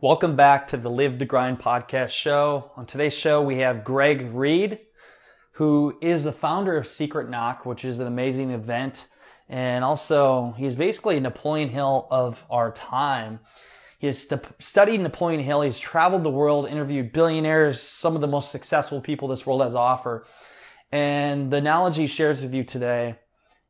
Welcome back to the Live to Grind podcast show. On today's show, we have Greg Reid, who is the founder of Secret Knock, which is an amazing event. And also, he's basically Napoleon Hill of our time. He has studied Napoleon Hill. He's traveled the world, interviewed billionaires, some of the most successful people this world has to offer. And the knowledge he shares with you today,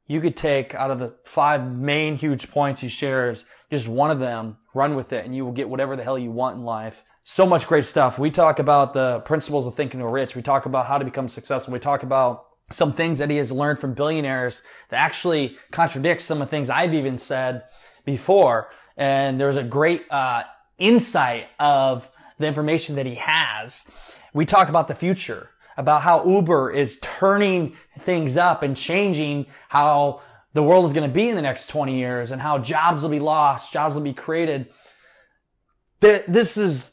you could take out of the five main huge points he shares, just one of them, run with it, and you will get whatever the hell you want in life. So much great stuff. We talk about the principles of Think and Grow Rich. We talk about how to become successful. We talk about some things that he has learned from billionaires that actually contradict some of the things I've even said before. And there's a great insight of the information that he has. We talk about the future, about how Uber is turning things up and changing how the world is going to be in the next 20 years and how jobs will be lost, jobs will be created. This is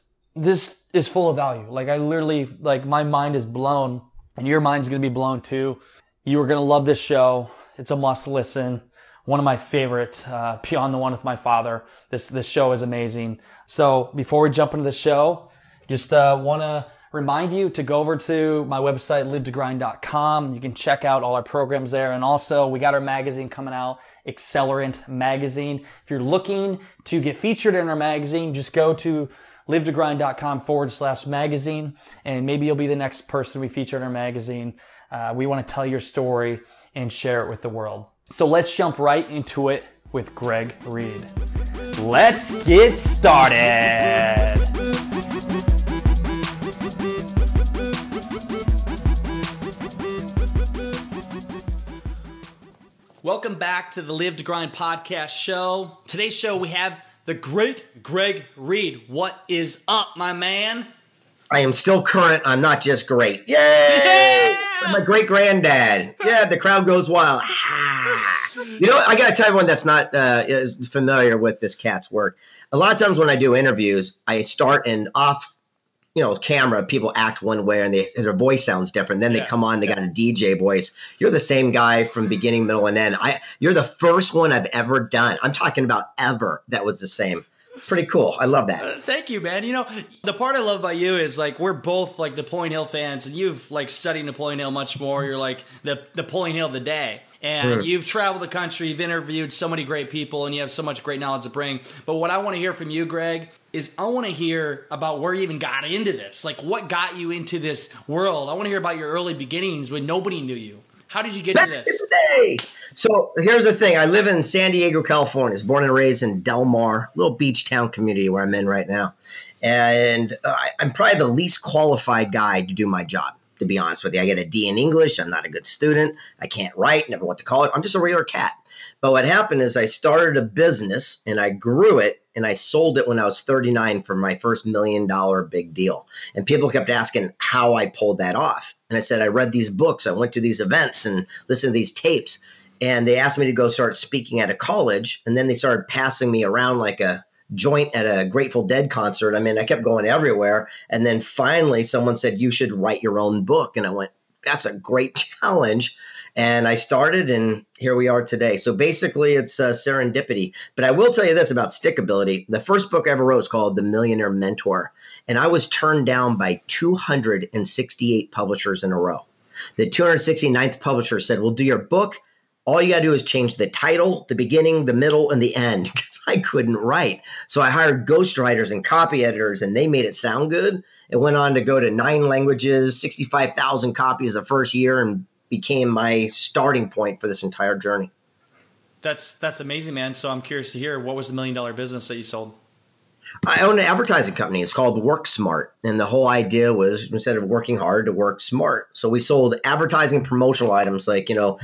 full of value. Like I literally, like my mind is blown and your mind's going to be blown too. You are going to love this show. It's a must listen. One of my favorite, beyond the one with my father. This show is amazing. So before we jump into the show, just want to remind you to go over to my website, live2grind.com. You can check out all our programs there. And also, we got our magazine coming out, Accelerant Magazine. If you're looking to get featured in our magazine, just go to live2grind.com/magazine, and maybe you'll be the next person we feature in our magazine. We want to tell your story and share it with the world. So let's jump right into it with Greg Reid. Let's get started. Welcome back to the Live to Grind podcast show. Today's show, we have the great Greg Reid. What is up, my man? I am still current. I'm not just great. Yay! Yeah! I'm a great granddad. Yeah, the crowd goes wild. You know, I got to tell everyone that's not is familiar with this cat's work. A lot of times when I do interviews, I start and off, you know, camera, people act one way and their voice sounds different. Then they come on, they got a DJ voice. You're the same guy from beginning, middle, and end. You're the first one I've ever done. I'm talking about ever that was the same. Pretty cool. I love that. Thank you, man. You know, the part I love about you is like we're both like Napoleon Hill fans, and you've like studied Napoleon Hill much more. You're like the Napoleon Hill of the day. And you've traveled the country, you've interviewed so many great people, and you have so much great knowledge to bring. But what I want to hear from you, Greg, is I want to hear about where you even got into this. Like, what got you into this world? I want to hear about your early beginnings when nobody knew you. How did you get to this? So here's the thing. I live in San Diego, California. I was born and raised in Del Mar, a little beach town community where I'm in right now. And I'm probably the least qualified guy to do my job, to be honest with you. I get a D in English. I'm not a good student. I can't write, never went to college. I'm just a regular cat. But what happened is I started a business and I grew it and I sold it when I was 39 for my first $1 million big deal. And people kept asking how I pulled that off. And I said, I read these books. I went to these events and listened to these tapes. And they asked me to go start speaking at a college. And then they started passing me around like a joint at a Grateful Dead concert. I mean, I kept going everywhere. And then finally someone said, you should write your own book. And I went, that's a great challenge. And I started and here we are today. So basically it's serendipity. But I will tell you this about stickability. The first book I ever wrote is called The Millionaire Mentor. And I was turned down by 268 publishers in a row. The 269th publisher said, we'll do your book. All you got to do is change the title, the beginning, the middle, and the end, because I couldn't write. So I hired ghostwriters and copy editors, and they made it sound good. It went on to go to 9 languages, 65,000 copies the first year, and became my starting point for this entire journey. That's amazing, man. So I'm curious to hear, what was the $1 million business that you sold? I own an advertising company. It's called Work Smart. And the whole idea was, instead of working hard, to work smart. So we sold advertising promotional items like, you know,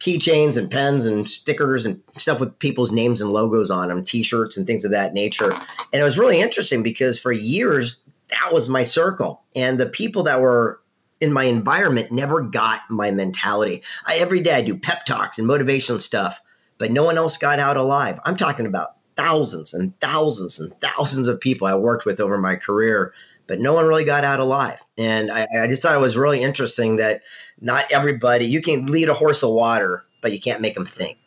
keychains and pens and stickers and stuff with people's names and logos on them, T-shirts and things of that nature. And it was really interesting because for years, that was my circle. And the people that were in my environment never got my mentality. Every day I do pep talks and motivational stuff, but no one else got out alive. I'm talking about thousands and thousands and thousands of people I worked with over my career, but no one really got out alive. And I just thought it was really interesting that not everybody, you can lead a horse to water, but you can't make them think.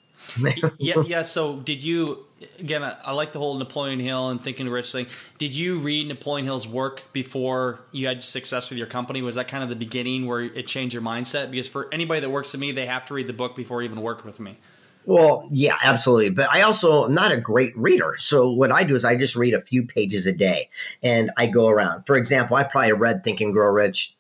Yeah. So did you, again, I like the whole Napoleon Hill and Think and Rich thing. Did you read Napoleon Hill's work before you had success with your company? Was that kind of the beginning where it changed your mindset? Because for anybody that works with me, they have to read the book before even working with me. Well, yeah, absolutely. But I also am not a great reader. So what I do is I just read a few pages a day and I go around. For example, I probably read Think and Grow Rich,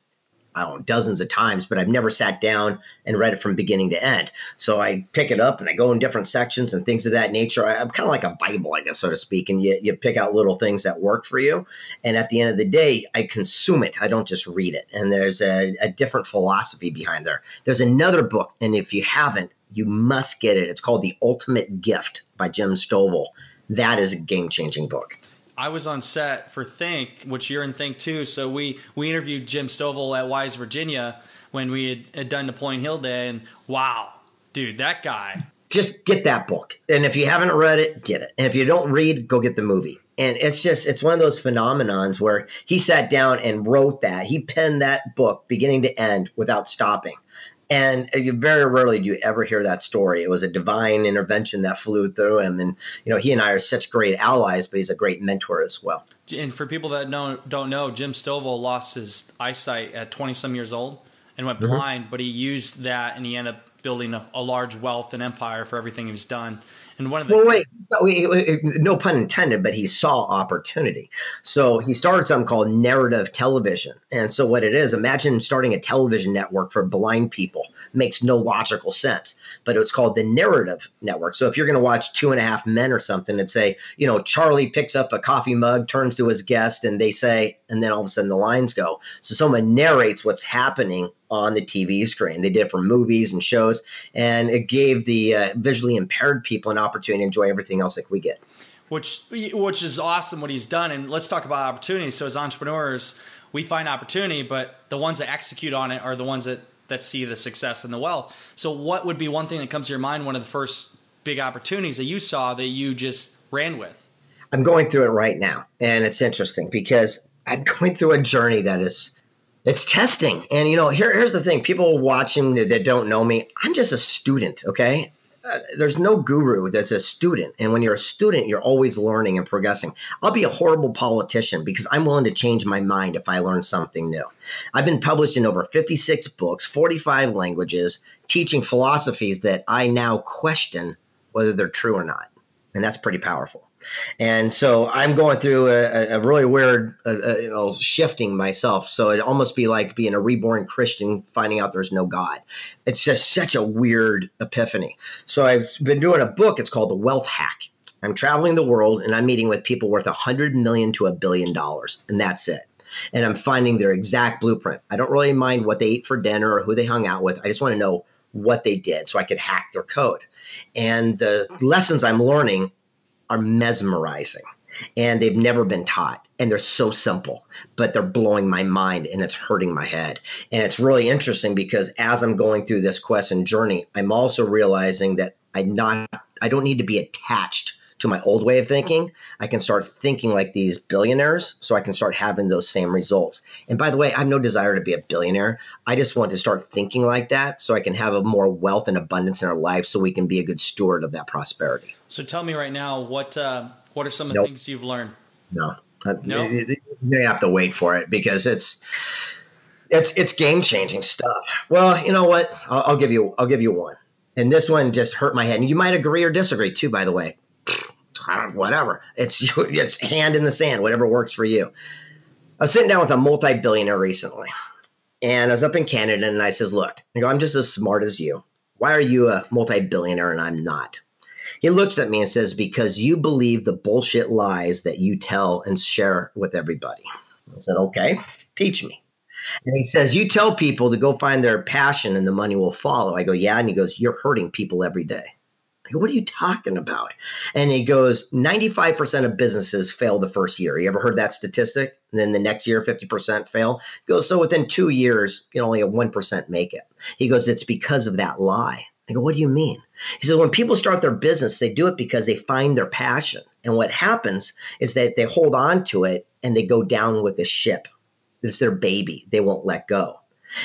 I don't know, dozens of times, but I've never sat down and read it from beginning to end. So I pick it up and I go in different sections and things of that nature. I'm kind of like a Bible, I guess, so to speak. And you pick out little things that work for you. And at the end of the day, I consume it. I don't just read it. And there's a different philosophy behind there. There's another book, and if you haven't, you must get it. It's called The Ultimate Gift by Jim Stovall. That is a game-changing book. I was on set for Think, which you're in Think too. So we interviewed Jim Stovall at Wise, Virginia when we had done Napoleon Hill Day. And wow, dude, that guy. Just get that book. And if you haven't read it, get it. And if you don't read, go get the movie. And it's just, it's one of those phenomenons where he sat down and wrote that. He penned that book beginning to end without stopping. And very rarely do you ever hear that story. It was a divine intervention that flew through him. And, you know, he and I are such great allies, but he's a great mentor as well. And for people that don't know, Jim Stovall lost his eyesight at 20-some years old and went blind, but he used that and he ended up building a large wealth and empire for everything he's done. And one of the no pun intended, but he saw opportunity. So he started something called narrative television. And so what it is, imagine starting a television network for blind people. Makes no logical sense, but it was called the narrative network. So if you're going to watch 2.5 Men or something and say, you know, Charlie picks up a coffee mug, turns to his guest, and they say, and then all of a sudden the lines go. So someone narrates what's happening on the TV screen. They did it for movies and shows, and it gave the visually impaired people an opportunity to enjoy everything else that we get. Which is awesome what he's done. And let's talk about opportunity. So as entrepreneurs, we find opportunity, but the ones that execute on it are the ones that see the success and the wealth. So what would be one thing that comes to your mind, one of the first big opportunities that you saw that you just ran with? I'm going through it right now, and it's interesting because I'm going through a journey that is it's testing. And, you know, here's the thing. People watching that don't know me, I'm just a student, okay? There's no guru. There's a student. And when you're a student, you're always learning and progressing. I'll be a horrible politician because I'm willing to change my mind if I learn something new. I've been published in over 56 books, 45 languages, teaching philosophies that I now question whether they're true or not. And that's pretty powerful. And so I'm going through a really weird shifting myself. So it'd almost be like being a reborn Christian, finding out there's no God. It's just such a weird epiphany. So I've been doing a book. It's called The Wealth Hack. I'm traveling the world and I'm meeting with people worth $100 million to $1 billion. And that's it. And I'm finding their exact blueprint. I don't really mind what they ate for dinner or who they hung out with. I just want to know what they did so I could hack their code. And the lessons I'm learning are mesmerizing, and they've never been taught, and they're so simple, but they're blowing my mind and it's hurting my head. And it's really interesting because as I'm going through this quest and journey, I'm also realizing that I don't need to be attached to my old way of thinking. I can start thinking like these billionaires, so I can start having those same results. And by the way, I have no desire to be a billionaire. I just want to start thinking like that so I can have a more wealth and abundance in our life so we can be a good steward of that prosperity. So tell me right now, what are some of the things you've learned? You have to wait for it because it's game-changing stuff. Well, you know what? I'll give you one. And this one just hurt my head. And you might agree or disagree too, by the way. Whatever. It's hand in the sand, whatever works for you. I was sitting down with a multi-billionaire recently, and I was up in Canada, and I says, look, I go, I'm just as smart as you. Why are you a multi-billionaire and I'm not? He looks at me and says, because you believe the bullshit lies that you tell and share with everybody. I said, okay, teach me. And he says, you tell people to go find their passion and the money will follow. I go, yeah. And he goes, you're hurting people every day. What are you talking about? And he goes, 95% of businesses fail the first year. You ever heard that statistic? And then the next year, 50% fail. He goes, so within 2 years, you know, only a 1% make it. He goes, it's because of that lie. I go, what do you mean? He says, when people start their business, they do it because they find their passion. And what happens is that they hold on to it and they go down with the ship. It's their baby. They won't let go.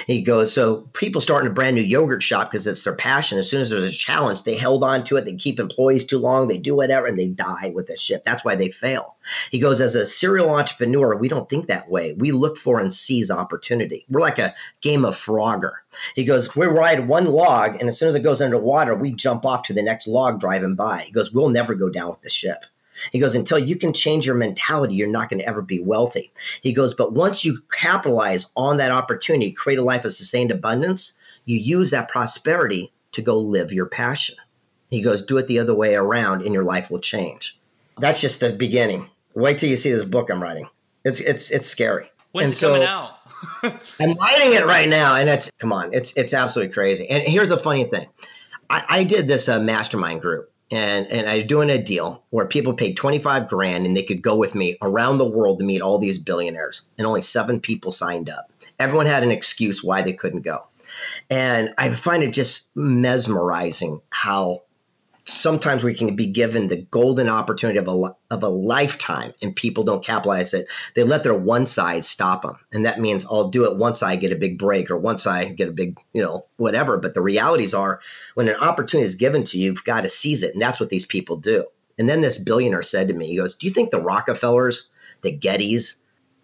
He goes, so people starting a brand new yogurt shop because it's their passion. As soon as there's a challenge, they held on to it. They keep employees too long. They do whatever, and they die with the ship. That's why they fail. He goes, as a serial entrepreneur, we don't think that way. We look for and seize opportunity. We're like a game of Frogger. He goes, we ride one log, and as soon as it goes underwater, we jump off to the next log driving by. He goes, we'll never go down with the ship. He goes, until you can change your mentality, you're not going to ever be wealthy. He goes, but once you capitalize on that opportunity, create a life of sustained abundance, you use that prosperity to go live your passion. He goes, do it the other way around and your life will change. That's just the beginning. Wait till you see this book I'm writing. It's scary. When's it coming out? I'm writing it right now. And that's, come on, it's absolutely crazy. And here's the funny thing. I did this mastermind group. And I was doing a deal where people paid $25,000 and they could go with me around the world to meet all these billionaires. And only 7 people signed up. Everyone had an excuse why they couldn't go. And I find it just mesmerizing how sometimes we can be given the golden opportunity of a lifetime and people don't capitalize it. They let their one side stop them. And that means I'll do it once I get a big break or once I get a big, you know, whatever. But the realities are when an opportunity is given to you, you've got to seize it. And that's what these people do. And then this billionaire said to me, he goes, do you think the Rockefellers, the Gettys,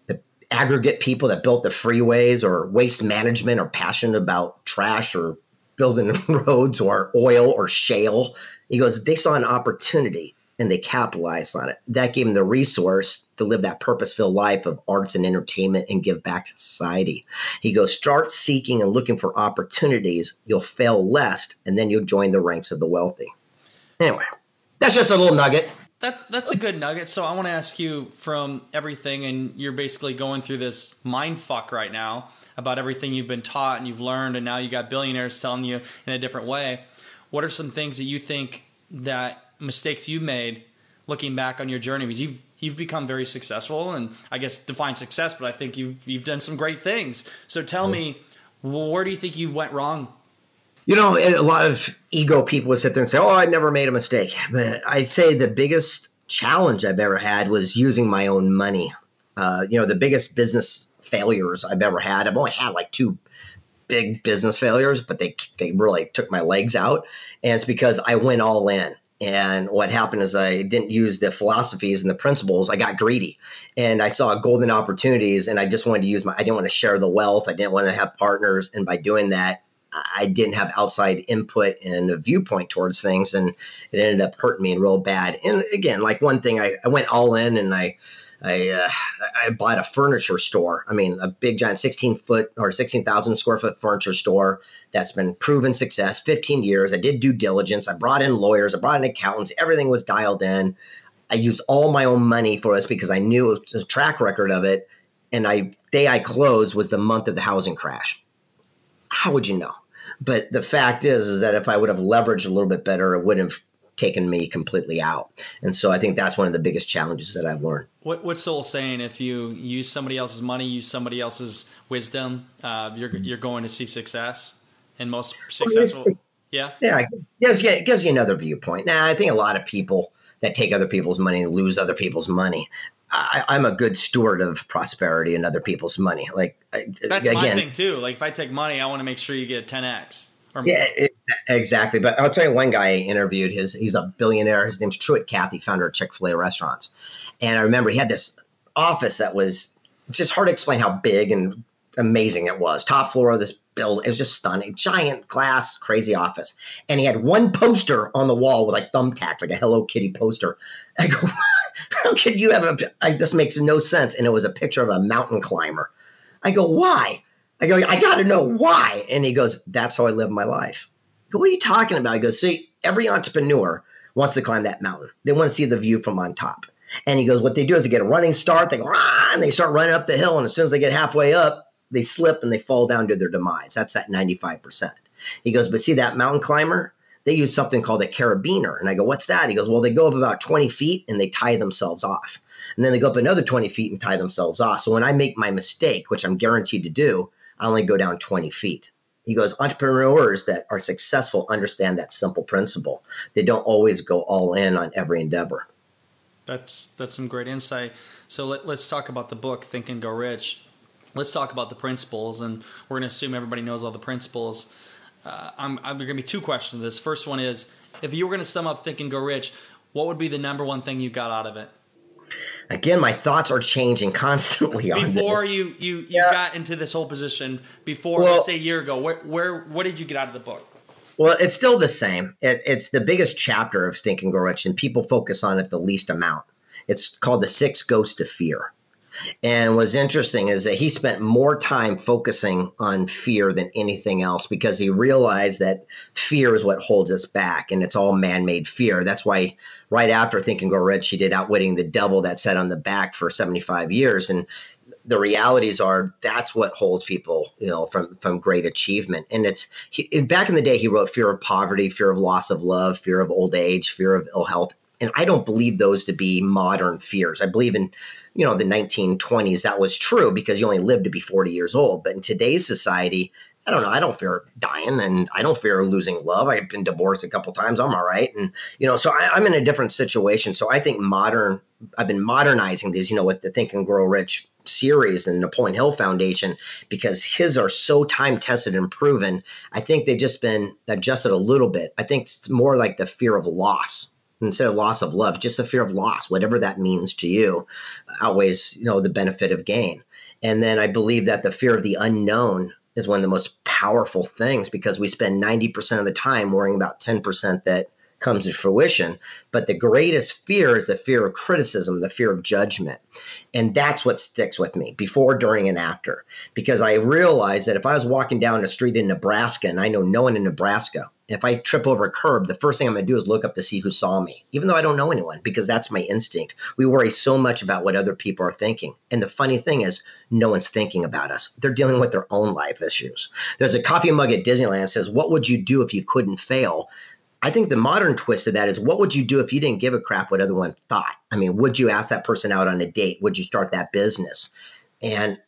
the aggregate people that built the freeways or waste management or passionate about trash or building roads or oil or shale. He goes, they saw an opportunity and they capitalized on it. That gave them the resource to live that purpose-filled life of arts and entertainment and give back to society. He goes, start seeking and looking for opportunities. You'll fail less, and then you'll join the ranks of the wealthy. Anyway, that's just a little nugget. That's a good nugget. So I want to ask you from everything, and you're basically going through this mind fuck right now about everything you've been taught and you've learned, and now you got billionaires telling you in a different way. What are some things that you think that mistakes you've made looking back on your journey? Because you've become very successful, and I guess define success, but I think you've done some great things. So tell me, where do you think you went wrong? You know, a lot of ego people would sit there and say, oh, I never made a mistake. But I'd say the biggest challenge I've ever had was using my own money. You know, the biggest business failures I've ever had, I've only had like 2 big business failures, but they really took my legs out. And it's because I went all in. And what happened is I didn't use the philosophies and the principles. I got greedy and I saw golden opportunities and I just wanted to use I didn't want to share the wealth. I didn't want to have partners. And by doing that, I didn't have outside input and a viewpoint towards things. And it ended up hurting me real bad. And again, like one thing, I went all in and I bought a furniture store. I mean, a big giant 16-foot or 16,000 square foot furniture store that's been proven success, 15 years. I did due diligence. I brought in lawyers. I brought in accountants. Everything was dialed in. I used all my own money for this because I knew it was a track record of it. And day I closed was the month of the housing crash. How would you know? But the fact is that if I would have leveraged a little bit better, it wouldn't have taken me completely out. And so I think that's one of the biggest challenges that I've learned. What's the old saying? If you use somebody else's money, use somebody else's wisdom, you're going to see success. And most successful, yeah, it gives you another viewpoint. Now, I think a lot of people that take other people's money and lose other people's money. I'm a good steward of prosperity and other people's money. Like that's again, my thing too. Like if I take money, I want to make sure you get 10x. Yeah, exactly. But I'll tell you one guy I interviewed, he's a billionaire. His name's Truett Cathy, founder of Chick-fil-A restaurants. And I remember he had this office that was just hard to explain how big and amazing it was. Top floor of this building. It was just stunning. Giant glass, crazy office. And he had one poster on the wall with like thumbtacks, like a Hello Kitty poster. I go, how could you have this makes no sense. And it was a picture of a mountain climber. I go, why? I go, I got to know why. And he goes, that's how I live my life. I go, what are you talking about? He goes, see, every entrepreneur wants to climb that mountain. They want to see the view from on top. And he goes, what they do is they get a running start. They go, and they start running up the hill. And as soon as they get halfway up, they slip and they fall down to their demise. That's that 95%. He goes, but see that mountain climber? they use something called a carabiner. And I go, what's that? He goes, well, they go up about 20 feet and they tie themselves off. And then they go up another 20 feet and tie themselves off. So when I make my mistake, which I'm guaranteed to do, I only go down 20 feet. He goes, entrepreneurs that are successful understand that simple principle. They don't always go all in on every endeavor. That's some great insight. So let's talk about the book, Think and Grow Rich. Let's talk about the principles, and we're going to assume everybody knows all the principles. I'm going to be two questions to this. First one is, if you were going to sum up Think and Grow Rich, what would be the number one thing you got out of it? Again, my thoughts are changing constantly on this. Before you got into this whole position, let's say a year ago, what did you get out of the book? Well, it's still the same. It's the biggest chapter of Think and Grow Rich, and people focus on it the least amount. It's called The Six Ghosts of Fear. And what's interesting is that he spent more time focusing on fear than anything else because he realized that fear is what holds us back, and it's all man-made fear. That's why right after Think and Grow Rich, he did Outwitting the Devil that sat on the back for 75 years. And the realities are that's what holds people, from great achievement. And back in the day, he wrote Fear of Poverty, Fear of Loss of Love, Fear of Old Age, Fear of Ill Health. And I don't believe those to be modern fears. I believe in, the 1920s, that was true because you only lived to be 40 years old. But in today's society, I don't know. I don't fear dying, and I don't fear losing love. I've been divorced a couple of times. I'm all right. And, so I'm in a different situation. So I think I've been modernizing these, with the Think and Grow Rich series and the Napoleon Hill Foundation, because his are so time tested and proven. I think they've just been adjusted a little bit. I think it's more like the fear of loss. Instead of loss of love, just the fear of loss, whatever that means to you, outweighs, the benefit of gain. And then I believe that the fear of the unknown is one of the most powerful things because we spend 90% of the time worrying about 10% that comes to fruition. But the greatest fear is the fear of criticism, the fear of judgment. And that's what sticks with me before, during, and after, because I realized that if I was walking down the street in Nebraska and I know no one in Nebraska, if I trip over a curb, the first thing I'm going to do is look up to see who saw me, even though I don't know anyone, because that's my instinct. We worry so much about what other people are thinking. And the funny thing is, no one's thinking about us. They're dealing with their own life issues. There's a coffee mug at Disneyland that says, what would you do if you couldn't fail? I think the modern twist of that is, what would you do if you didn't give a crap what other one thought? I mean, would you ask that person out on a date? Would you start that business? And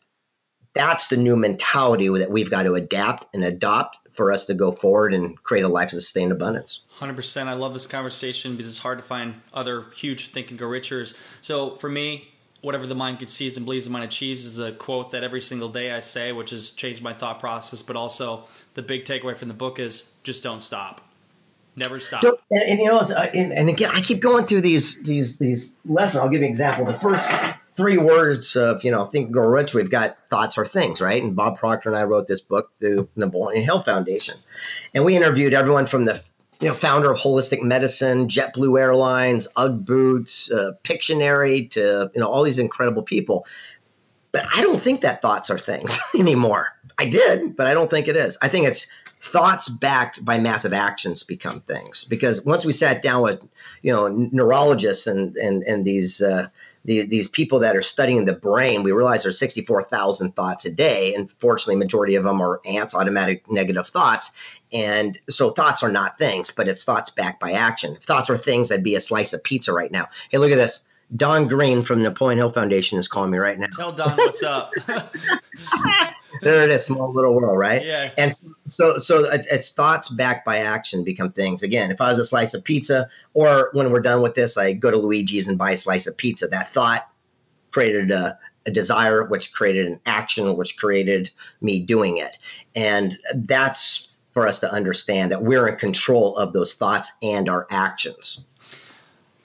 that's the new mentality that we've got to adapt and adopt for us to go forward and create a life of sustained abundance. 100%. I love this conversation because it's hard to find other huge Think and Grow Richers. So for me, whatever the mind conceives and believes the mind achieves is a quote that every single day I say, which has changed my thought process. But also the big takeaway from the book is just don't stop. Never stop. And again, I keep going through these lessons. I'll give you an example. The first three words of, Think and Grow Rich, we've got thoughts are things, right? And Bob Proctor and I wrote this book through the Napoleon Hill Foundation. And we interviewed everyone from the founder of holistic medicine, JetBlue Airlines, Ugg Boots, Pictionary to, all these incredible people. But I don't think that thoughts are things anymore. I did, but I don't think it is. I think it's thoughts backed by massive actions become things. Because once we sat down with, neurologists and these people that are studying the brain, we realized there's 64,000 thoughts a day. And fortunately, majority of them are ANTs, automatic negative thoughts. And so thoughts are not things, but it's thoughts backed by action. If thoughts were things, I'd be a slice of pizza right now. Hey, look at this. Don Green from the Napoleon Hill Foundation is calling me right now. Tell Don what's up. There it is, small little world, right? Yeah. And so it's thoughts backed by action become things. Again, if I was a slice of pizza, or when we're done with this, I go to Luigi's and buy a slice of pizza. That thought created a desire, which created an action, which created me doing it. And that's for us to understand that we're in control of those thoughts and our actions.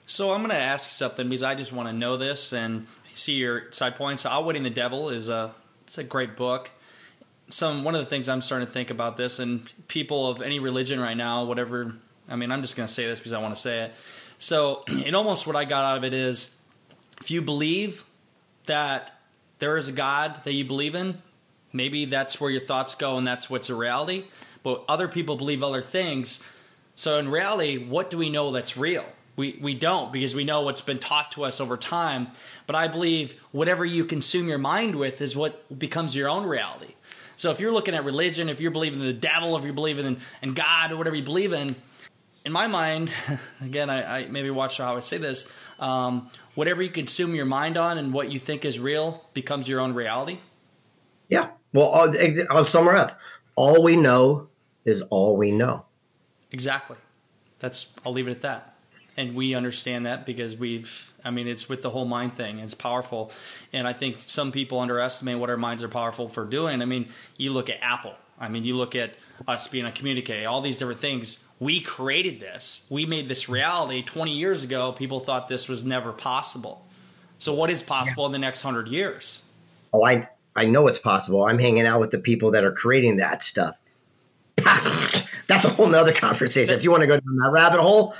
So I'm going to ask you something because I just want to know this and see your side points. Outwitting the Devil is a great book. One of the things I'm starting to think about this, and people of any religion right now, whatever, I mean, I'm just going to say this because I want to say it. So it almost what I got out of it is, if you believe that there is a God that you believe in, maybe that's where your thoughts go and that's what's a reality. But other people believe other things. So in reality, what do we know that's real? We don't, because we know what's been taught to us over time. But I believe whatever you consume your mind with is what becomes your own reality. So if you're looking at religion, if you're believing in the devil, if you're believing in God or whatever you believe in, in my mind, again, I maybe watch how I say this, whatever you consume your mind on and what you think is real becomes your own reality. Yeah. Well, I'll sum it up. All we know is all we know. Exactly. I'll leave it at that. And we understand that because it's with the whole mind thing. It's powerful. And I think some people underestimate what our minds are powerful for doing. I mean, you look at Apple. I mean, you look at us being a communique, all these different things. We created this. We made this reality 20 years ago. People thought this was never possible. So what is possible in the next 100 years? Oh, I know it's possible. I'm hanging out with the people that are creating that stuff. That's a whole nother conversation. If you want to go down that rabbit hole,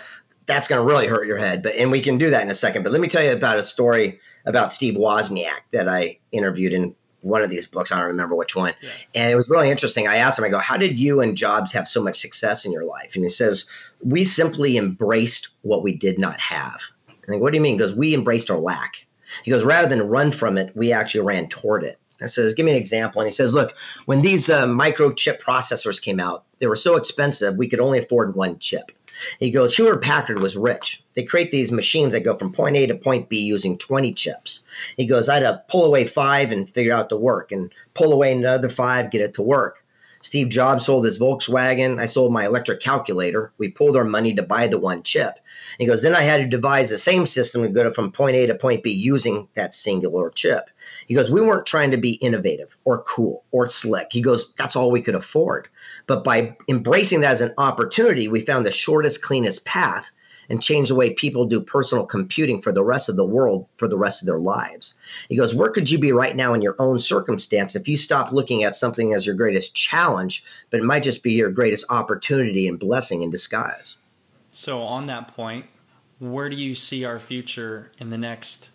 that's going to really hurt your head. But we can do that in a second. But let me tell you about a story about Steve Wozniak that I interviewed in one of these books. I don't remember which one. Yeah. And it was really interesting. I asked him, I go, how did you and Jobs have so much success in your life? And he says, we simply embraced what we did not have. And I go, what do you mean? He goes, we embraced our lack. He goes, rather than run from it, we actually ran toward it. I says, give me an example. And he says, look, when these microchip processors came out, they were so expensive, we could only afford one chip. He goes, Hewlett Packard was rich. They create these machines that go from point A to point B using 20 chips. He goes, I had to pull away 5 and figure out the work and pull away another 5, get it to work. Steve Jobs sold his Volkswagen. I sold my electric calculator. We pulled our money to buy the one chip. He goes, then I had to devise the same system to go from point A to point B using that singular chip. He goes, we weren't trying to be innovative or cool or slick. He goes, that's all we could afford. But by embracing that as an opportunity, we found the shortest, cleanest path and changed the way people do personal computing for the rest of the world for the rest of their lives. He goes, where could you be right now in your own circumstance if you stopped looking at something as your greatest challenge, but it might just be your greatest opportunity and blessing in disguise? So on that point, where do you see our future in the next?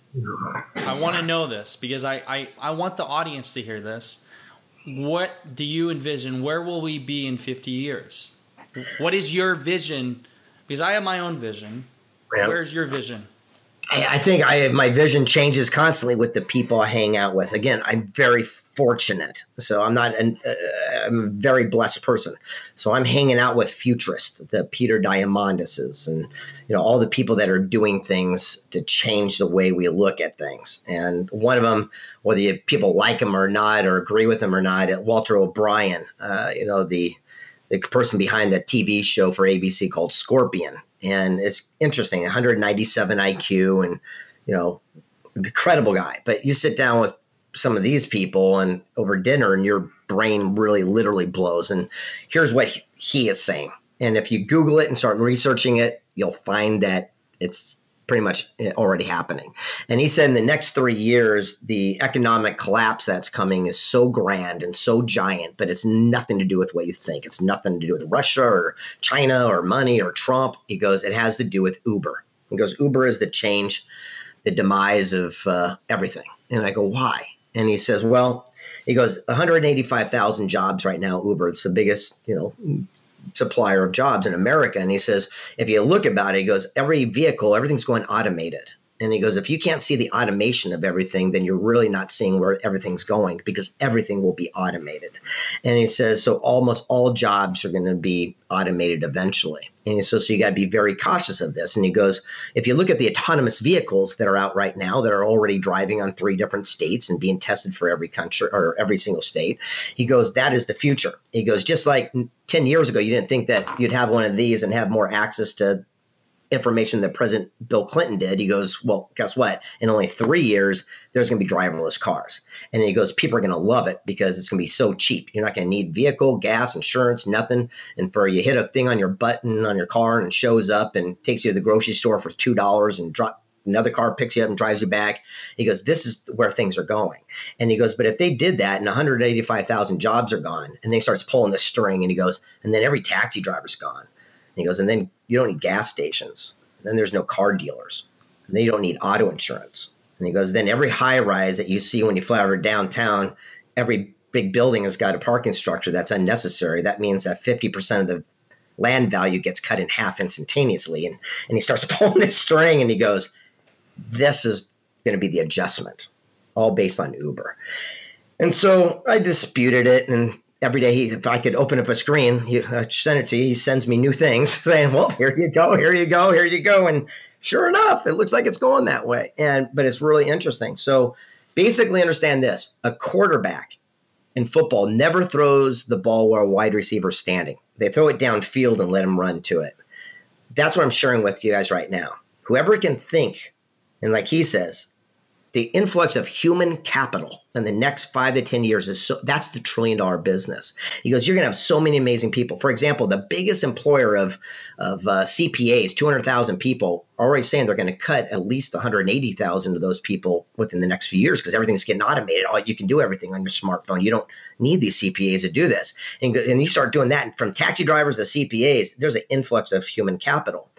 I want to know this because I want the audience to hear this. What do you envision? Where will we be in 50 years? What is your vision? Because I have my own vision. Where's your vision? I think my vision changes constantly with the people I hang out with. Again, I'm very fortunate. So I'm a very blessed person. So I'm hanging out with futurists, the Peter Diamandises, and all the people that are doing things to change the way we look at things. And one of them, whether people like him or not, or agree with him or not, Walter O'Brien, the person behind the TV show for ABC called Scorpion. And it's interesting, 197 IQ and, incredible guy. But you sit down with some of these people and over dinner and your brain really literally blows. And here's what he is saying. And if you Google it and start researching it, you'll find that it's pretty much already happening. And he said in the next 3 years, the economic collapse that's coming is so grand and so giant, but it's nothing to do with what you think. It's nothing to do with Russia or China or money or Trump. He goes, it has to do with Uber. He goes, Uber is the change, the demise of everything. And I go, why? And he says, well, he goes, 185,000 jobs right now, Uber. It's the biggest, supplier of jobs in America. And he says, if you look about it, he goes, every vehicle, everything's going automated. And he goes, if you can't see the automation of everything, then you're really not seeing where everything's going because everything will be automated. And he says, so almost all jobs are going to be automated eventually. And he says, so you got to be very cautious of this. And he goes, if you look at the autonomous vehicles that are out right now that are already driving on 3 different states and being tested for every country or every single state, he goes, that is the future. He goes, just like 10 years ago, you didn't think that you'd have one of these and have more access to information that President Bill Clinton did. He goes, well, guess what? In only 3 years, there's going to be driverless cars. And he goes, people are going to love it because it's going to be so cheap. You're not going to need vehicle, gas, insurance, nothing. And you hit a thing on your button on your car and it shows up and takes you to the grocery store for $2 and another car picks you up and drives you back. He goes, this is where things are going. And he goes, but if they did that and 185,000 jobs are gone, and they starts pulling the string and he goes, and then every taxi driver's gone. He goes, and then you don't need gas stations. And then there's no car dealers. And then you don't need auto insurance. And he goes, then every high rise that you see when you fly over downtown, every big building has got a parking structure that's unnecessary. That means that 50% of the land value gets cut in half instantaneously. And he starts pulling this string and he goes, this is going to be the adjustment, all based on Uber. And so I disputed it and every day, if I could open up a screen, send it to you, he sends me new things saying, well, here you go, here you go, here you go. And sure enough, it looks like it's going that way. But it's really interesting. So basically understand this, a quarterback in football never throws the ball where a wide receiver is standing. They throw it downfield and let him run to it. That's what I'm sharing with you guys right now. Whoever can think, and like he says, the influx of human capital in the next 5 to 10 years that's the $1 trillion business. He goes, you're going to have so many amazing people. For example, the biggest employer of CPAs, 200,000 people, are already saying they're going to cut at least 180,000 of those people within the next few years because everything's getting automated. You can do everything on your smartphone. You don't need these CPAs to do this. And you start doing that from taxi drivers to CPAs, there's an influx of human capital.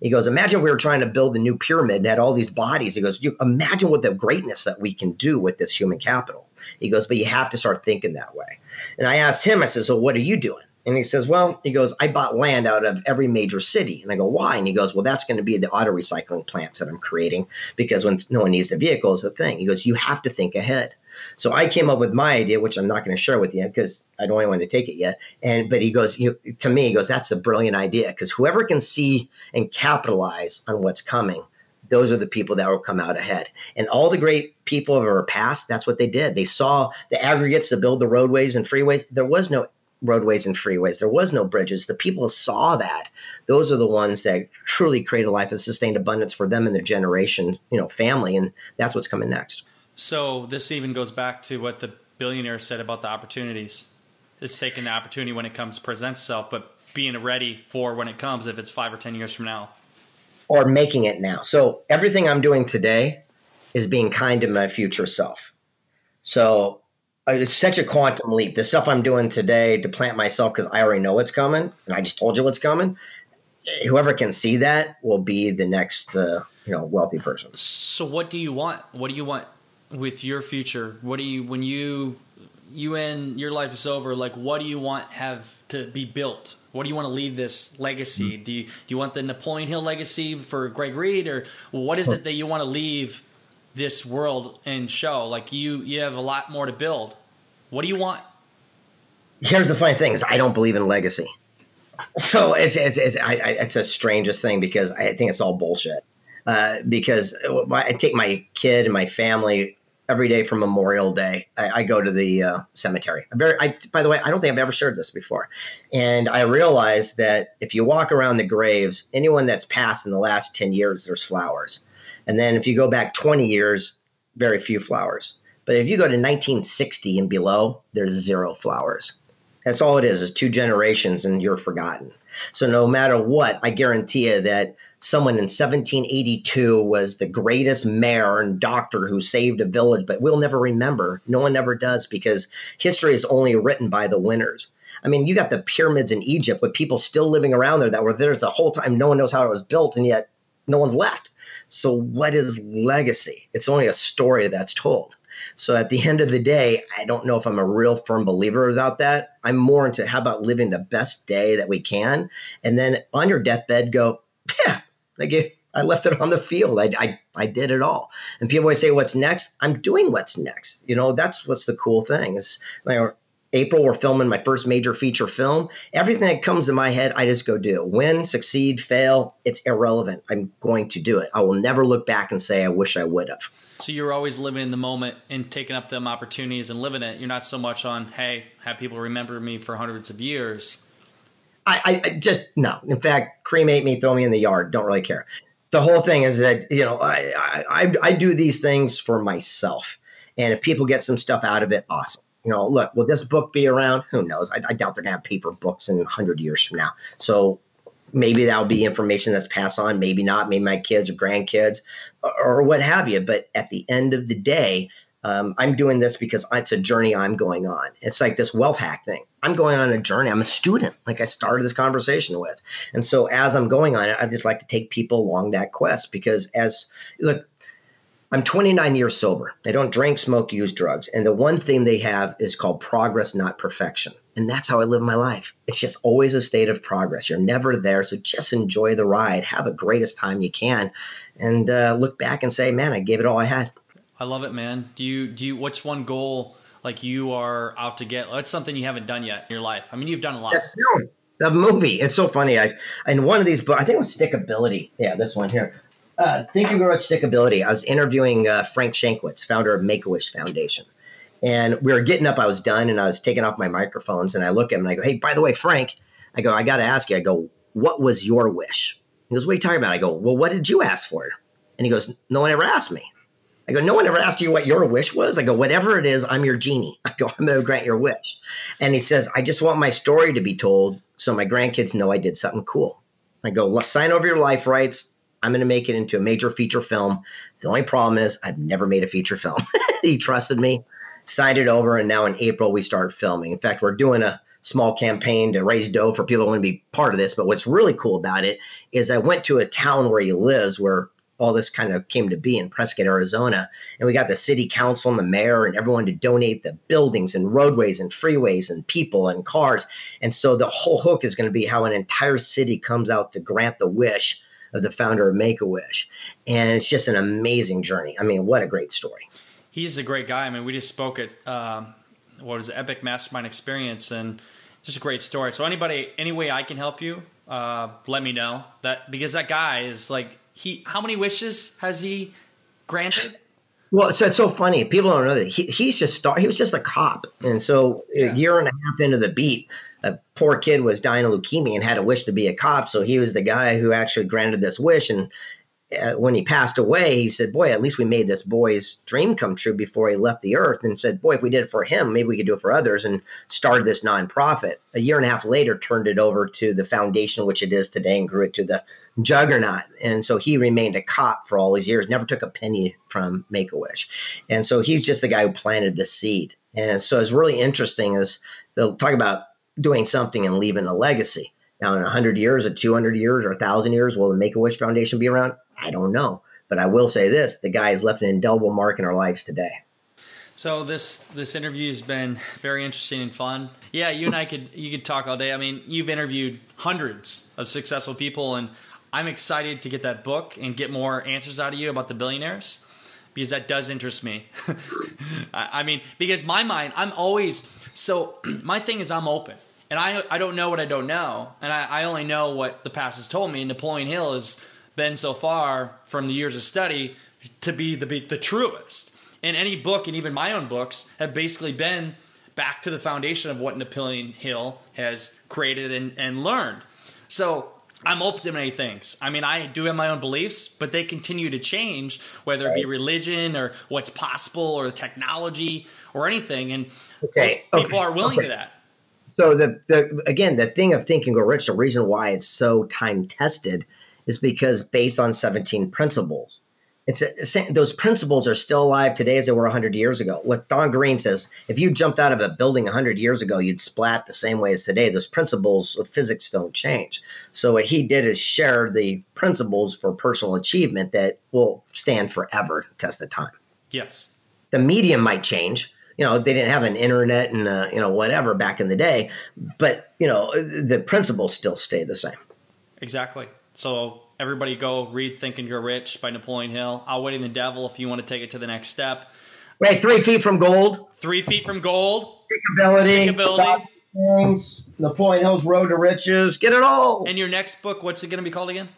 He goes, imagine we were trying to build the new pyramid and had all these bodies. He goes, you imagine what the greatness that we can do with this human capital. He goes, but you have to start thinking that way. And I asked him, I said, so what are you doing? And he says, well, he goes, I bought land out of every major city. And I go, why? And he goes, well, that's going to be the auto recycling plants that I'm creating because when no one needs the vehicle is the thing. He goes, you have to think ahead. So I came up with my idea, which I'm not going to share with you because I don't want to take it yet. But he goes, to me, he goes, that's a brilliant idea because whoever can see and capitalize on what's coming, those are the people that will come out ahead. And all the great people of our past, that's what they did. They saw the aggregates to build the roadways and freeways. There was no roadways and freeways. There was no bridges. The people who saw that. Those are the ones that truly create a life of sustained abundance for them and their generation, family. And that's what's coming next. So this even goes back to what the billionaire said about the opportunities. It's taking the opportunity when it comes, presents itself, but being ready for when it comes, if it's 5 or 10 years from now. Or making it now. So everything I'm doing today is being kind to my future self. So it's such a quantum leap. The stuff I'm doing today to plant myself because I already know what's coming and I just told you what's coming. Whoever can see that will be the next wealthy person. So what do you want? What do you want with your future? What do you, when you end your life is over, like what do you want have to be built? What do you want to leave this legacy? Mm-hmm. Do you want the Napoleon Hill legacy for Greg Reid, or what is it that you want to leave this world and show? Like you have a lot more to build. What do you want? Here's the funny thing is I don't believe in legacy. So it's the strangest thing because I think it's all bullshit. Because I take my kid and my family every day from Memorial Day. I go to the cemetery. By the way, I don't think I've ever shared this before. And I realized that if you walk around the graves, anyone that's passed in the last 10 years, there's flowers. And then if you go back 20 years, very few flowers. But if you go to 1960 and below, there's zero flowers. That's all it is 2 generations and you're forgotten. So no matter what, I guarantee you that someone in 1782 was the greatest mayor and doctor who saved a village, but we'll never remember. No one ever does because history is only written by the winners. I mean, you got the pyramids in Egypt with people still living around there that were there the whole time. No one knows how it was built, and yet no one's left. So what is legacy? It's only a story that's told. So at the end of the day, I don't know if I'm a real firm believer about that. I'm more into how about living the best day that we can. And then on your deathbed, go, yeah, I left it on the field. I did it all. And people always say, what's next? I'm doing what's next. That's what's the cool thing is like April, we're filming my first major feature film. Everything that comes to my head, I just go do. Win, succeed, fail, it's irrelevant. I'm going to do it. I will never look back and say, I wish I would have. So you're always living in the moment and taking up them opportunities and living it. You're not so much on, hey, have people remember me for hundreds of years. I just, no. In fact, cremate me, throw me in the yard. Don't really care. The whole thing is that, I do these things for myself. And if people get some stuff out of it, awesome. Look, will this book be around? Who knows? I doubt they're going to have paper books in 100 years from now. So maybe that'll be information that's passed on. Maybe not. Maybe my kids or grandkids or what have you. But at the end of the day, I'm doing this because it's a journey I'm going on. It's like this wealth hack thing. I'm going on a journey. I'm a student, like I started this conversation with. And so as I'm going on it, I just like to take people along that quest because I'm 29 years sober. I don't drink, smoke, use drugs. And the one thing they have is called progress, not perfection. And that's how I live my life. It's just always a state of progress. You're never there. So just enjoy the ride. Have the greatest time you can. And look back and say, man, I gave it all I had. I love it, man. What's one goal? like you are out to get, it's something you haven't done yet in your life. I mean, you've done a lot. Yes, no, the movie. It's so funny. In one of these books, I think it was Stickability. Yeah, this one here. Think and Grow Rich, Stickability. I was interviewing Frank Shankwitz, founder of Make-A-Wish Foundation. And we were getting up. I was done, and I was taking off my microphones. And I look at him, and I go, hey, by the way, Frank, I go, I got to ask you. I go, what was your wish? He goes, what are you talking about? I go, well, what did you ask for? And he goes, no one ever asked me. I go, no one ever asked you what your wish was? I go, whatever it is, I'm your genie. I go, I'm going to grant your wish. And he says, I just want my story to be told so my grandkids know I did something cool. I go, well, sign over your life rights. I'm going to make it into a major feature film. The only problem is I've never made a feature film. He trusted me, signed it over, and now in April we start filming. In fact, we're doing a small campaign to raise dough for people who want to be part of this. But what's really cool about it is I went to a town where he lives, where all this kind of came to be, in Prescott, Arizona. And we got the city council and the mayor and everyone to donate the buildings and roadways and freeways and people and cars. And so the whole hook is going to be how an entire city comes out to grant the wish of the founder of Make-A-Wish. And it's just an amazing journey. I mean, what a great story. He's a great guy. I mean, we just spoke at Epic Mastermind Experience, and just a great story. So anybody, any way I can help you, let me know. Because that guy is like, how many wishes has he granted? Well, so it's so funny. People don't know that he was just a cop. And so a year and a half into the beat, a poor kid was dying of leukemia and had a wish to be a cop. So he was the guy who actually granted this wish. And when he passed away, he said, boy, at least we made this boy's dream come true before he left the earth, and said, boy, if we did it for him, maybe we could do it for others, and started this nonprofit. A year and a half later, turned it over to the foundation, which it is today, and grew it to the juggernaut. And so he remained a cop for all these years, never took a penny from Make-A-Wish. And so he's just the guy who planted the seed. And so it's really interesting is they'll talk about doing something and leaving a legacy. Now, in 100 years or 200 years or 1,000 years, will the Make-A-Wish Foundation be around? I don't know. But I will say this, the guy has left an indelible mark in our lives today. So this interview has been very interesting and fun. Yeah, you and I could talk all day. I mean, you've interviewed hundreds of successful people, and I'm excited to get that book and get more answers out of you about the billionaires, because that does interest me. I mean, because my mind, I'm always – so my thing is I'm open. And I don't know what I don't know, and I only know what the past has told me. And Napoleon Hill has been so far from the years of study to be the truest. And any book, and even my own books, have basically been back to the foundation of what Napoleon Hill has created and learned. So I'm open to many things. I mean, I do have my own beliefs, but they continue to change, whether it be religion or what's possible or the technology or anything. And people are willing to that. So again, the thing of Think and Grow Rich, the reason why it's so time tested is because based on 17 principles. Those principles are still alive today as they were 100 years ago. What Don Green says, if you jumped out of a building 100 years ago, you'd splat the same way as today. Those principles of physics don't change. So what he did is share the principles for personal achievement that will stand forever, test of time. Yes. The medium might change. You know, they didn't have an internet and, whatever back in the day. But, the principles still stay the same. Exactly. So everybody go read Think and Grow Rich by Napoleon Hill. Outwitting the Devil if you want to take it to the next step. Wait, 3 feet from gold. 3 feet from gold. Stickability. Things. Napoleon Hill's Road to Riches. Get it all. And your next book, what's it going to be called again?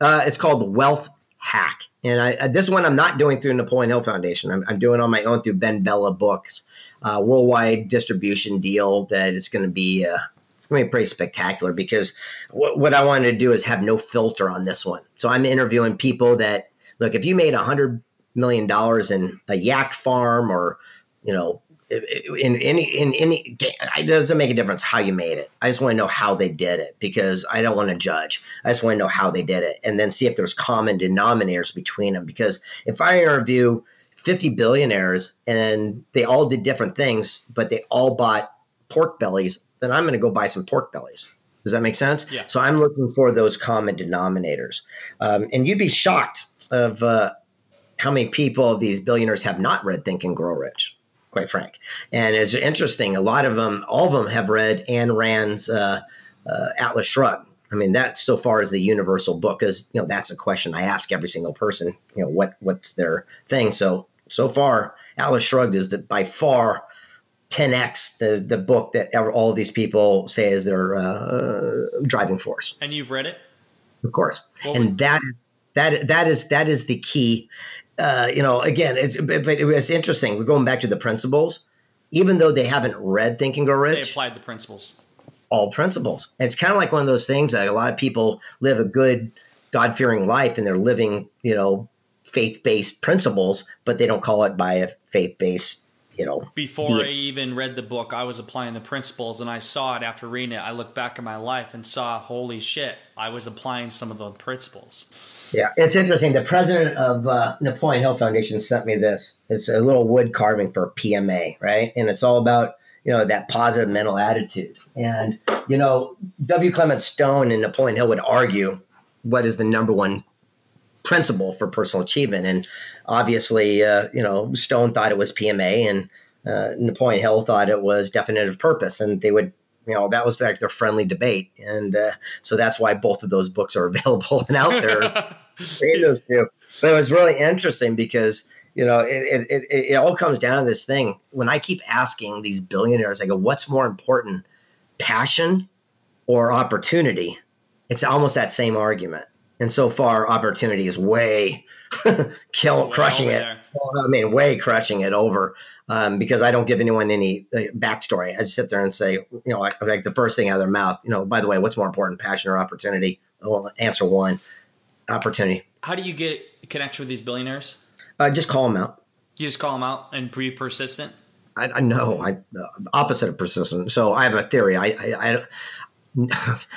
It's called The Wealth Hack. And this one I'm not doing through Napoleon Hill Foundation. I'm doing on my own through Ben Bella Books, worldwide distribution deal that it's going to be pretty spectacular, because what I wanted to do is have no filter on this one. So I'm interviewing people that, look, if you made $100 million in a yak farm or, it doesn't make a difference how you made it. I just want to know how they did it, because I don't want to judge. I just want to know how they did it, and then see if there's common denominators between them. Because if I interview 50 billionaires and they all did different things, but they all bought pork bellies, then I'm going to go buy some pork bellies. Does that make sense? Yeah. So I'm looking for those common denominators, and you'd be shocked of how many people of these billionaires have not read Think and Grow Rich. Quite frank. And it's interesting. A lot of them, all of them have read Ayn Rand's Atlas Shrugged. I mean, that's so far as the universal book, because, that's a question I ask every single person, what's their thing. So far, Atlas Shrugged is by far 10X the book that all of these people say is their driving force. And you've read it? Of course. Well, and that is the key. Again, it's interesting. We're going back to the principles. Even though they haven't read Think and Grow Rich, they applied the principles. All principles. And it's kind of like one of those things that a lot of people live a good God-fearing life and they're living, faith-based principles, but they don't call it by a faith-based, Before I even read the book, I was applying the principles, and I saw it after reading it. I looked back at my life and saw, holy shit, I was applying some of the principles. Yeah, it's interesting. The president of Napoleon Hill Foundation sent me this. It's a little wood carving for PMA, right? And it's all about, that positive mental attitude. And, W. Clement Stone and Napoleon Hill would argue what is the number one principle for personal achievement. And obviously, Stone thought it was PMA and Napoleon Hill thought it was definitive purpose. And they would, that was like their friendly debate. And so that's why both of those books are available and out there. Read those two. But it was really interesting because, it all comes down to this thing. When I keep asking these billionaires, I go, what's more important, passion or opportunity? It's almost that same argument. And so far, opportunity is way crushing it. There. I mean, way crushing it over because I don't give anyone any backstory. I just sit there and say, like the first thing out of their mouth, by the way, what's more important, passion or opportunity? Well, answer one, opportunity. How do you get in connection with these billionaires? Just call them out. You just call them out and be persistent? I know. Opposite of persistent. So I have a theory.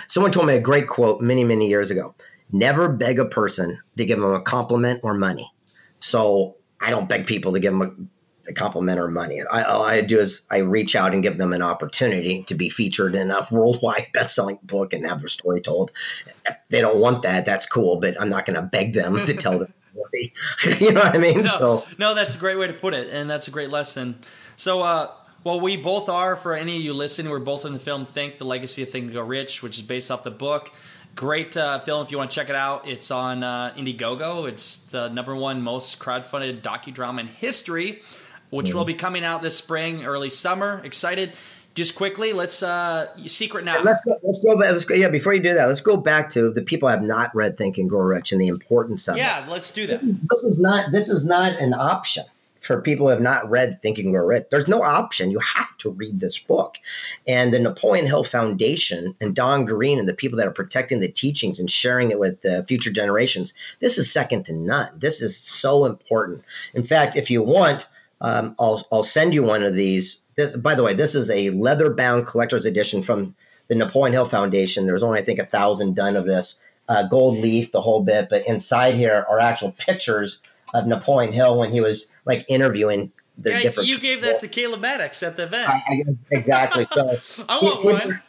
Someone told me a great quote many, many years ago. Never beg a person to give them a compliment or money. So I don't beg people to give them a compliment or money. All I do is I reach out and give them an opportunity to be featured in a worldwide best-selling book and have their story told. If they don't want that, that's cool, but I'm not going to beg them to tell them. You know what I mean? No, that's a great way to put it, and that's a great lesson. So, well, we both are, for any of you listening, we're both in the film Think, The Legacy of Think and Grow Rich, which is based off the book. Great film if you want to check it out. It's on Indiegogo. It's the #1 most crowdfunded docudrama in history, which will be coming out this spring, early summer. Excited. Just quickly, let's Secret Knock. Let's go back. Yeah, before you do that, let's go back to the people who have not read Think and Grow Rich and the importance of it. Yeah, let's do that. This is not an option for people who have not read Think and Grow Rich. There's no option. You have to read this book. And the Napoleon Hill Foundation and Don Green and the people that are protecting the teachings and sharing it with the future generations, this is second to none. This is so important. In fact, if you want, I'll send you one of these. By the way, this is a leather-bound collector's edition from the Napoleon Hill Foundation. There's only, I think, 1,000 done of this. Gold leaf, the whole bit. But inside here are actual pictures of Napoleon Hill when he was like interviewing the different. You gave that to Caleb Maddox at the event. Exactly. So I want one.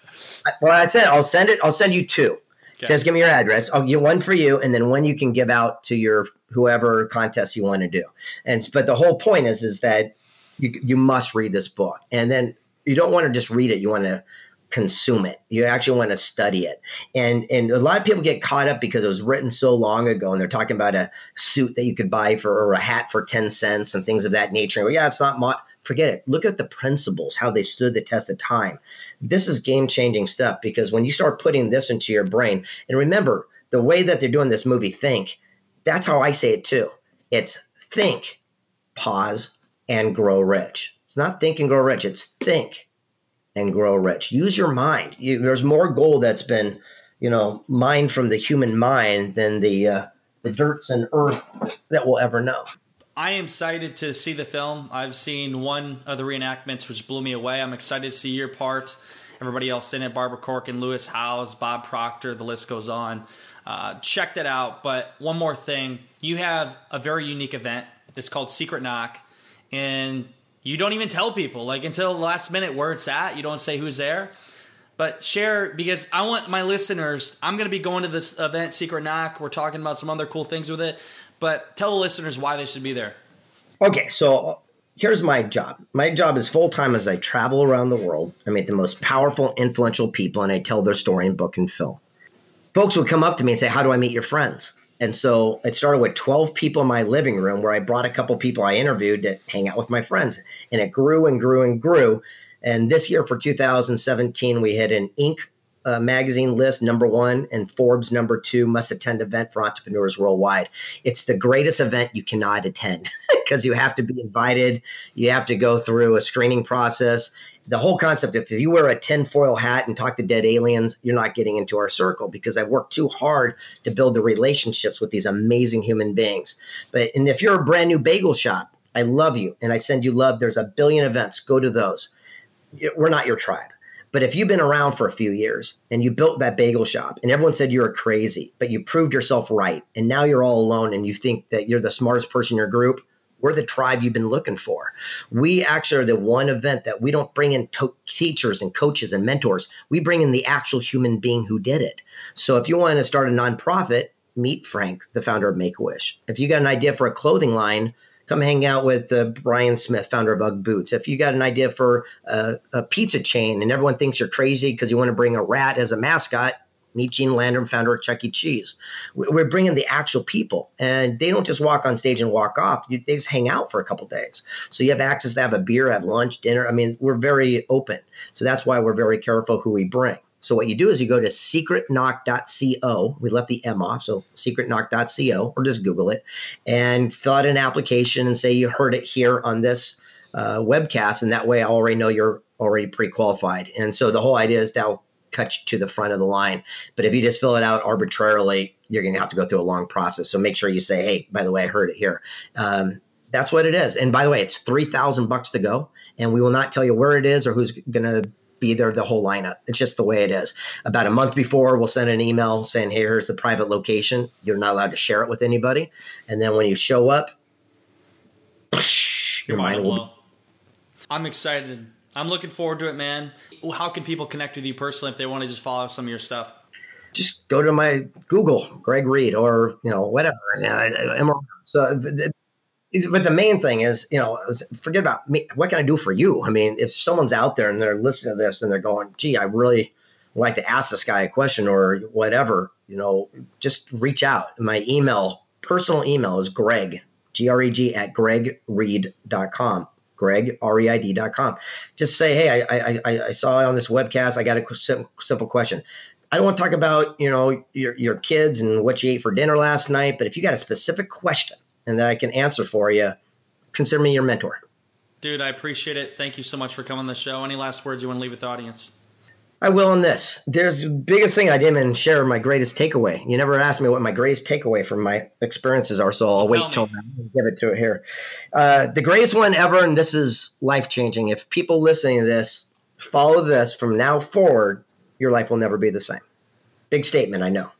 Well, I said I'll send it. I'll send you two. Okay. Says, give me your address. I'll get one for you, and then one you can give out to your whoever contest you want to do. And but the whole point is that you must read this book, and then you don't want to just read it. You want to consume it. You actually want to study it. And a lot of people get caught up because it was written so long ago and they're talking about a suit that you could buy for or a hat for 10 cents and things of that nature. Well, yeah, it's not forget it. Look at the principles, how they stood the test of time. This is game-changing stuff because when you start putting this into your brain, and remember the way that they're doing this movie Think, that's how I say it too. It's think, pause, and grow rich. It's not think and grow rich. It's think and grow rich. Use your mind. There's more gold that's been, mined from the human mind than the dirts and earth that we'll ever know. I am excited to see the film. I've seen one of the reenactments, which blew me away. I'm excited to see your part. Everybody else in it, Barbara Corkin, Lewis Howes, Bob Proctor, the list goes on. Check that out. But one more thing. You have a very unique event. It's called Secret Knock. And you don't even tell people, like, until the last minute where it's at. You don't say who's there. But share, because I want my listeners, I'm going to be going to this event, Secret Knock. We're talking about some other cool things with it. But tell the listeners why they should be there. Okay, so here's my job. My job is full-time as I travel around the world. I meet the most powerful, influential people, and I tell their story in book and film. Folks will come up to me and say, how do I meet your friends? And so it started with 12 people in my living room, where I brought a couple people I interviewed to hang out with my friends. And it grew and grew and grew. And this year for 2017, we hit an Inc. Magazine list #1 and Forbes #2 must attend event for entrepreneurs worldwide. It's the greatest event you cannot attend because you have to be invited. You have to go through a screening process. The whole concept of if you wear a tinfoil hat and talk to dead aliens, you're not getting into our circle, because I've worked too hard to build the relationships with these amazing human beings. But and if you're a brand new bagel shop, I love you and I send you love. There's 1 billion events. Go to those. We're not your tribe. But if you've been around for a few years and you built that bagel shop and everyone said you were crazy, but you proved yourself right, and now you're all alone and you think that you're the smartest person in your group, we're the tribe you've been looking for. We actually are the one event that we don't bring in teachers and coaches and mentors. We bring in the actual human being who did it. So if you want to start a nonprofit, meet Frank, the founder of Make-A-Wish. If you got an idea for a clothing line, come hang out with Brian Smith, founder of Ugg Boots. If you got an idea for a pizza chain and everyone thinks you're crazy because you want to bring a rat as a mascot, meet Gene Landrum, founder of Chuck E. Cheese. We're bringing the actual people, and they don't just walk on stage and walk off. They just hang out for a couple of days. So you have access to have a beer, have lunch, dinner. I mean, we're very open. So that's why we're very careful who we bring. So what you do is you go to secretknock.co. We left the M off, so secretknock.co, or just Google it, and fill out an application and say you heard it here on this webcast, and that way I already know you're already pre-qualified. And so the whole idea is that'll cut you to the front of the line. But if you just fill it out arbitrarily, you're going to have to go through a long process. So make sure you say, hey, by the way, I heard it here. That's what it is. And by the way, it's $3,000 to go, and we will not tell you where it is or who's going to be there, the whole lineup. It's just the way it is. About a month before, we'll send an email saying, hey, here's the private location. You're not allowed to share it with anybody. And then when you show up, your mind will be. I'm excited. I'm looking forward to it, man. How can people connect with you personally if they want to just follow some of your stuff? Just go to my Google, Greg Reid, or, you know, whatever. So but the main thing is, you know, forget about me. What can I do for you? I mean, if someone's out there and they're listening to this and they're going, gee, I really like to ask this guy a question or whatever, you know, just reach out. My email, personal email, is Greg, G-R-E-G at gregreid.com. Greg, R-E-I-D.com. Just say, hey, I saw on this webcast, I got a simple question. I don't want to talk about, you know, your kids and what you ate for dinner last night, but if you got a specific question and that I can answer for you, consider me your mentor. Dude, I appreciate it. Thank you so much for coming on the show. Any last words you want to leave with the audience? I will on this. There's the biggest thing I didn't even share, my greatest takeaway. You never asked me what my greatest takeaway from my experiences are, so I'll wait till then and give it to it here. The greatest one ever, and this is life-changing. If people listening to this follow this from now forward, your life will never be the same. Big statement, I know.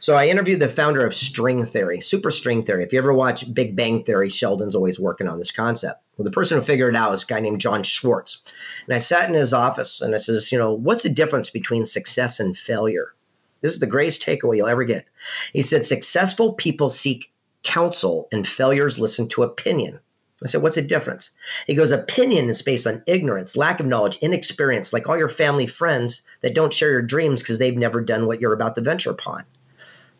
So I interviewed the founder of string theory, super string theory. If you ever watch Big Bang Theory, Sheldon's always working on this concept. Well, the person who figured it out is a guy named John Schwartz. And I sat in his office and I says, you know, what's the difference between success and failure? This is the greatest takeaway you'll ever get. He said, successful people seek counsel and failures listen to opinion. I said, what's the difference? He goes, opinion is based on ignorance, lack of knowledge, inexperience, like all your family friends that don't share your dreams because they've never done what you're about to venture upon.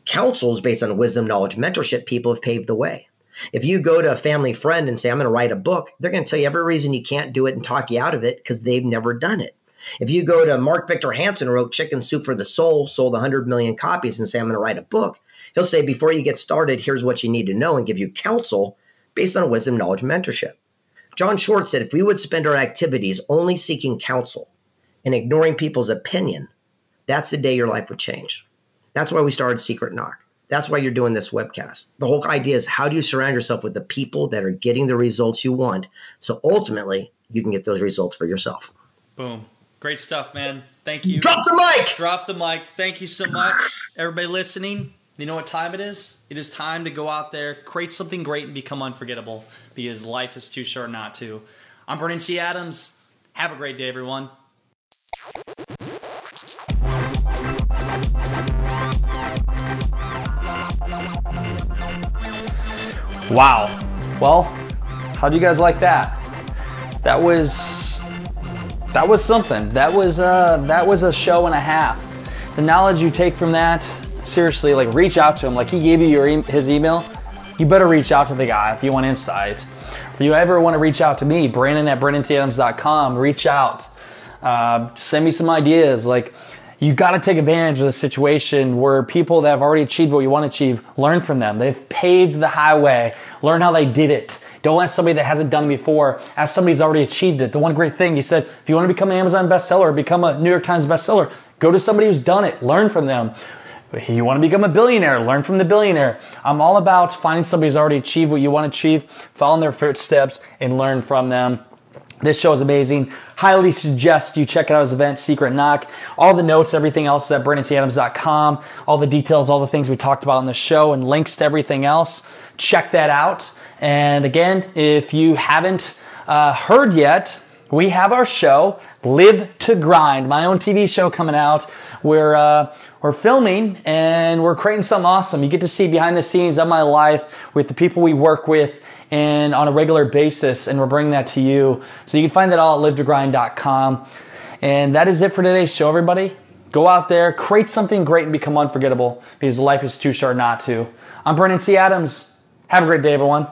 Counsel is based on wisdom, knowledge, mentorship. People have paved the way. If you go to a family friend and say, I'm going to write a book, they're going to tell you every reason you can't do it and talk you out of it because they've never done it. If you go to Mark Victor Hansen, who wrote Chicken Soup for the Soul, sold 100 million copies, and say, I'm going to write a book, he'll say, before you get started, here's what you need to know and give you counsel based on wisdom, knowledge, mentorship. John Schwartz said, if we would spend our activities only seeking counsel and ignoring people's opinion, that's the day your life would change. That's why we started Secret Knock. That's why you're doing this webcast. The whole idea is, how do you surround yourself with the people that are getting the results you want, so ultimately you can get those results for yourself. Boom. Great stuff, man. Thank you. Drop the mic. Drop the mic. Thank you so much. Everybody listening, you know what time it is? It is time to go out there, create something great, and become unforgettable, because life is too short not to. I'm Brendan C. Adams. Have a great day, everyone. Wow. Well, how do you guys like that? That was something. That was a show and a half. The knowledge you take from that seriously, like, reach out to him. Like, he gave you his email. You better reach out to the guy if you want insight. If you ever want to reach out to me, Brandon@BrandonTAdams.com, reach out. Send me some ideas. Like, you got to take advantage of the situation where people that have already achieved what you want to achieve, learn from them. They've paved the highway. Learn how they did it. Don't ask somebody that hasn't done it before. Ask somebody who's already achieved it. The one great thing, he said, if you want to become an Amazon bestseller or become a New York Times bestseller, go to somebody who's done it. Learn from them. If you want to become a billionaire, learn from the billionaire. I'm all about finding somebody who's already achieved what you want to achieve, following their footsteps, and learn from them. This show is amazing. Highly suggest you check out his event, Secret Knock. All the notes, everything else at BrandonTAdams.com. All the details, all the things we talked about on the show, and links to everything else. Check that out. And again, if you haven't heard yet, we have our show, Live to Grind, my own TV show coming out. We're filming and we're creating something awesome. You get to see behind the scenes of my life with the people we work with and on a regular basis, and we're bringing that to you. So you can find that all at live2grind.com. And that is it for today's show, everybody. Go out there, create something great, and become unforgettable, because life is too short not to. I'm Brendan C. Adams. Have a great day, everyone.